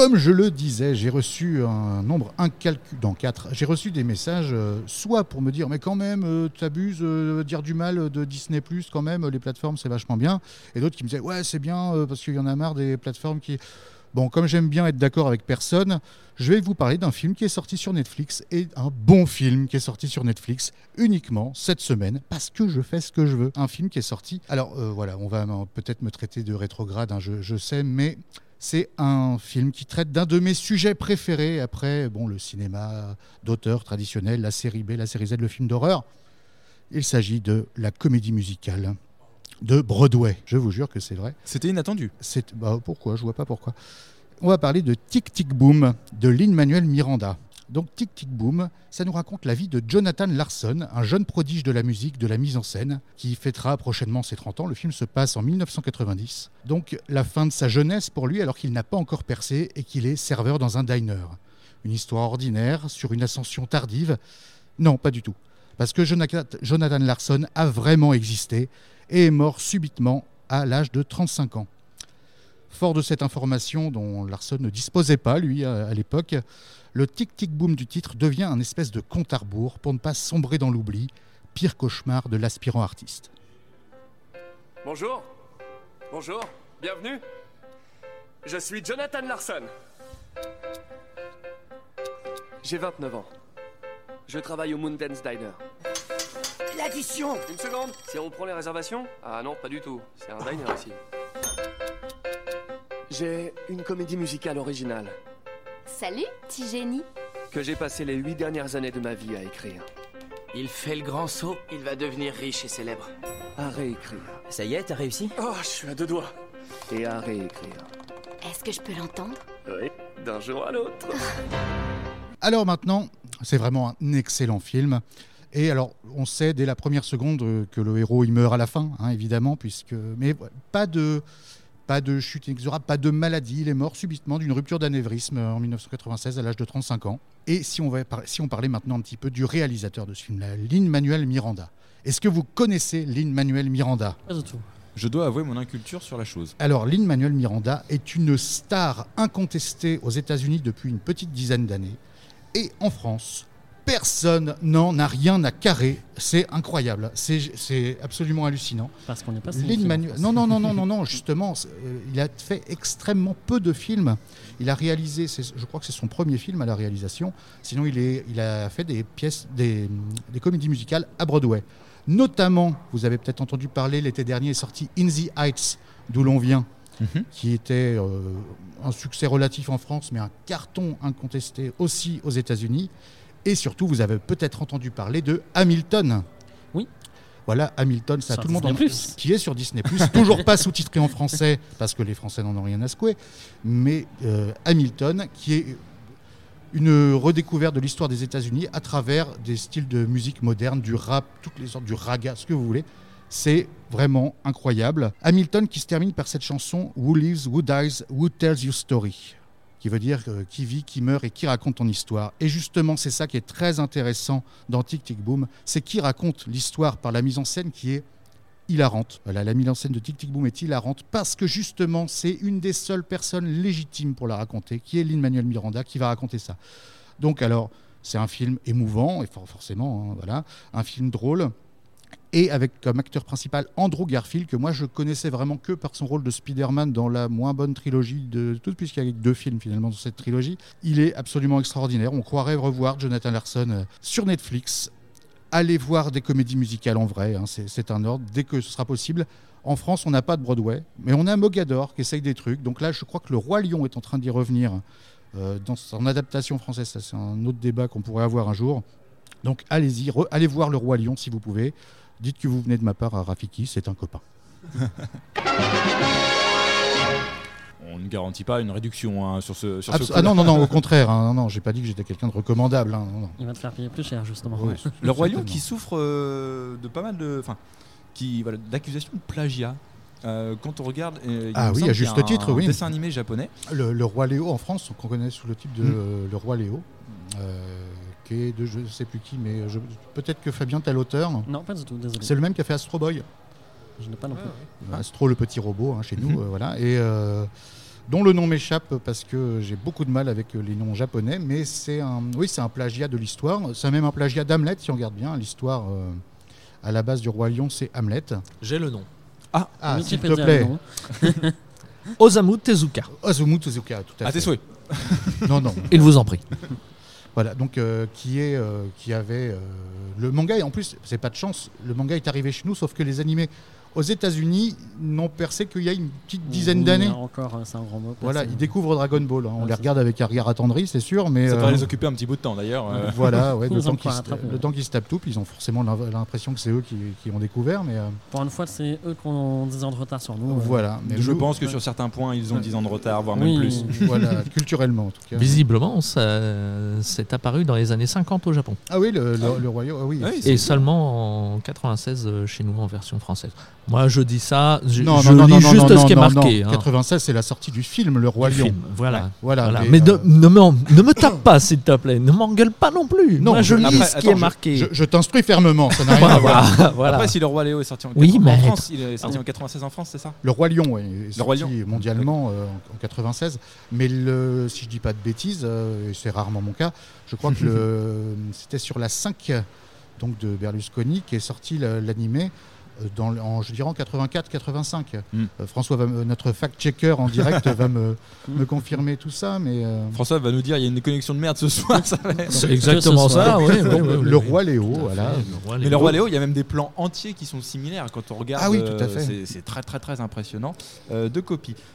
Comme je le disais, j'ai reçu un nombre incalculable, dans 4, j'ai reçu des messages, soit pour me dire « mais quand même, t'abuses, dire du mal de Disney+, quand même, les plateformes, c'est vachement bien », et d'autres qui me disaient « ouais, c'est bien, parce qu'il y en a marre des plateformes qui… » Bon, comme j'aime bien être d'accord avec personne, je vais vous parler d'un film qui est sorti sur Netflix, et un bon film qui est sorti sur Netflix uniquement cette semaine, parce que je fais ce que je veux. Un film qui est sorti... Alors voilà, on va peut-être me traiter de rétrograde, hein, je sais, mais c'est un film qui traite d'un de mes sujets préférés, après bon, le cinéma d'auteur traditionnel, la série B, la série Z, le film d'horreur. Il s'agit de la comédie musicale de Broadway. Je vous jure que c'est vrai. C'était inattendu. Pourquoi ? Je vois pas pourquoi. On va parler de Tick... Boom! De Lin-Manuel Miranda. Donc Tick... Boom!, ça nous raconte la vie de Jonathan Larson, un jeune prodige de la musique, de la mise en scène, qui fêtera prochainement ses 30 ans. Le film se passe en 1990. Donc la fin de sa jeunesse pour lui, alors qu'il n'a pas encore percé et qu'il est serveur dans un diner. Une histoire ordinaire sur une ascension tardive. Non, pas du tout. Parce que Jonathan Larson a vraiment existé et est mort subitement à l'âge de 35 ans. Fort de cette information dont Larson ne disposait pas, lui, à l'époque, le tic-tic-boom du titre devient un espèce de compte à rebours pour ne pas sombrer dans l'oubli, pire cauchemar de l'aspirant artiste. Bonjour, bonjour, bienvenue. Je suis Jonathan Larson. J'ai 29 ans. Je travaille au Moon Dance Diner. L'addition! Une seconde! Si on prend les réservations? Ah non, pas du tout. C'est un diner ici. J'ai une comédie musicale originale. Salut, petit génie! Que j'ai passé les 8 dernières années de ma vie à écrire. Il fait le grand saut, il va devenir riche et célèbre. À réécrire. Ça y est, t'as réussi? Oh, je suis à 2 doigts. Et à réécrire. Est-ce que je peux l'entendre? Oui, d'un jour à l'autre. Alors maintenant, c'est vraiment un excellent film. Et alors, on sait dès la première seconde que le héros, il meurt à la fin, hein, évidemment, puisque... Mais pas de chute inexorable, pas de maladie. Il est mort subitement d'une rupture d'anévrisme en 1996 à l'âge de 35 ans. Et si on parlait maintenant un petit peu du réalisateur de ce film-là, Lin-Manuel Miranda. Est-ce que vous connaissez Lin-Manuel Miranda? Pas du tout. Je dois avouer mon inculture sur la chose. Alors, Lin-Manuel Miranda est une star incontestée aux États-Unis depuis une petite dizaine d'années. Et en France, personne n'en a rien à carrer. C'est incroyable. C'est absolument hallucinant. Parce qu'on n'est pas... Non, justement, il a fait extrêmement peu de films. Il a réalisé, je crois que c'est son premier film à la réalisation. Sinon, il a fait des pièces, des comédies musicales à Broadway. Notamment, vous avez peut-être entendu parler, l'été dernier est sorti In the Heights, d'où l'on vient. Mmh. Qui était un succès relatif en France, mais un carton incontesté aussi aux États-Unis. Et surtout, vous avez peut-être entendu parler de Hamilton. Oui. Voilà, Hamilton, ça tout le monde en... qui est sur Disney+, toujours pas sous-titré en français, parce que les Français n'en ont rien à secouer. Mais Hamilton, qui est une redécouverte de l'histoire des États-Unis à travers des styles de musique moderne, du rap, toutes les sortes, du raga, ce que vous voulez. C'est vraiment incroyable. Hamilton qui se termine par cette chanson « Who lives, who dies, who tells your story », qui veut dire qui vit, qui meurt et qui raconte ton histoire. Et justement, c'est ça qui est très intéressant dans Tick Tick Boom, c'est qui raconte l'histoire par la mise en scène qui est hilarante. Voilà, la mise en scène de Tick Tick Boom est hilarante parce que justement, c'est une des seules personnes légitimes pour la raconter, qui est Lin-Manuel Miranda, qui va raconter ça. Donc alors, c'est un film émouvant, et forcément, hein, voilà, un film drôle. Et avec comme acteur principal Andrew Garfield, que moi je connaissais vraiment que par son rôle de Spider-Man dans la moins bonne trilogie de toutes, puisqu'il y a 2 films finalement dans cette trilogie. Il est absolument extraordinaire. On croirait revoir Jonathan Larson sur Netflix. Allez voir des comédies musicales en vrai, hein, c'est un ordre, dès que ce sera possible. En France, on n'a pas de Broadway, mais on a Mogador qui essaye des trucs. Donc là, je crois que le Roi Lion est en train d'y revenir dans son adaptation française. Ça, c'est un autre débat qu'on pourrait avoir un jour. Donc allez-y, allez voir le Roi Lion si vous pouvez. Dites que vous venez de ma part à Rafiki, c'est un copain. On ne garantit pas une réduction hein, sur ce ah non, au contraire. Hein, non, j'ai pas dit que j'étais quelqu'un de recommandable. Hein, non. Il va te faire payer plus cher, justement. Oui, le Roi Lion qui souffre de pas mal de... Enfin, d'accusations de plagiat. Quand on regarde, il y a un dessin animé japonais. Le Roi Léo en France, qu'on connaît sous le titre de Le Roi Léo. De je ne sais plus qui, mais peut-être que Fabien, t'as l'auteur. Non, pas du tout, désolé. C'est le même qui a fait Astro Boy. Je n'ai pas non plus. Astro, le petit robot, hein, chez nous. Voilà. Et dont le nom m'échappe parce que j'ai beaucoup de mal avec les noms japonais, mais c'est un plagiat de l'histoire. C'est même un plagiat d'Hamlet, si on regarde bien. L'histoire à la base du Roi Lion, c'est Hamlet. J'ai le nom. Ah s'il te plaît. Osamu Tezuka. Osamu Tezuka, tout à fait. À tes souhaits. Non. Il vous en prie. Voilà, donc qui avait le manga, et en plus, c'est pas de chance, le manga est arrivé chez nous, sauf que les animés aux États-Unis n'ont percé qu'il y a une petite dizaine d'années. Encore, c'est un grand mot. Voilà, ils découvrent Dragon Ball. Hein. On les regarde avec un regard attendri, c'est sûr, mais ça va les occuper un petit bout de temps d'ailleurs. Voilà, ouais, le temps qu'ils se tapent tout, puis ils ont forcément l'impression que c'est eux qui ont découvert. Mais pour une fois, c'est eux qui ont 10 ans de retard sur nous. Voilà. Mais je pense que sur certains points, ils ont 10 ans de retard, voire même plus. Voilà, culturellement en tout cas. Visiblement, ça s'est apparu dans les années 50 au Japon. Ah oui, le royaume. Ah oui. Et seulement en 96 chez nous en version française. Moi, je dis ça, je lis juste ce qui est marqué. 96, hein. C'est la sortie du film Le Roi Lion. Voilà. Mais ne me tape pas, s'il te plaît. Ne m'engueule pas non plus. Non, moi, je lis ce qui est marqué. Je t'instruis fermement, ça n'a rien à voir. Voilà. Après, si Le Roi Léo est sorti en 96 en France, c'est ça ? Le Roi Lion, oui. Sorti mondialement en 96. Mais si je ne dis pas de bêtises, c'est rarement mon cas, je crois que c'était sur la 5 donc de Berlusconi qui est sorti l'animé. Je dirais en 84-85. François, notre fact-checker en direct va me confirmer tout ça. Mais François va nous dire il y a une connexion de merde ce soir. C'est exactement ça. Le Roi Léo, voilà. Mais le Roi Léo, il y a même des plans entiers qui sont similaires quand on regarde. Ah oui, tout à fait. C'est très, très, très impressionnant. Deux copies.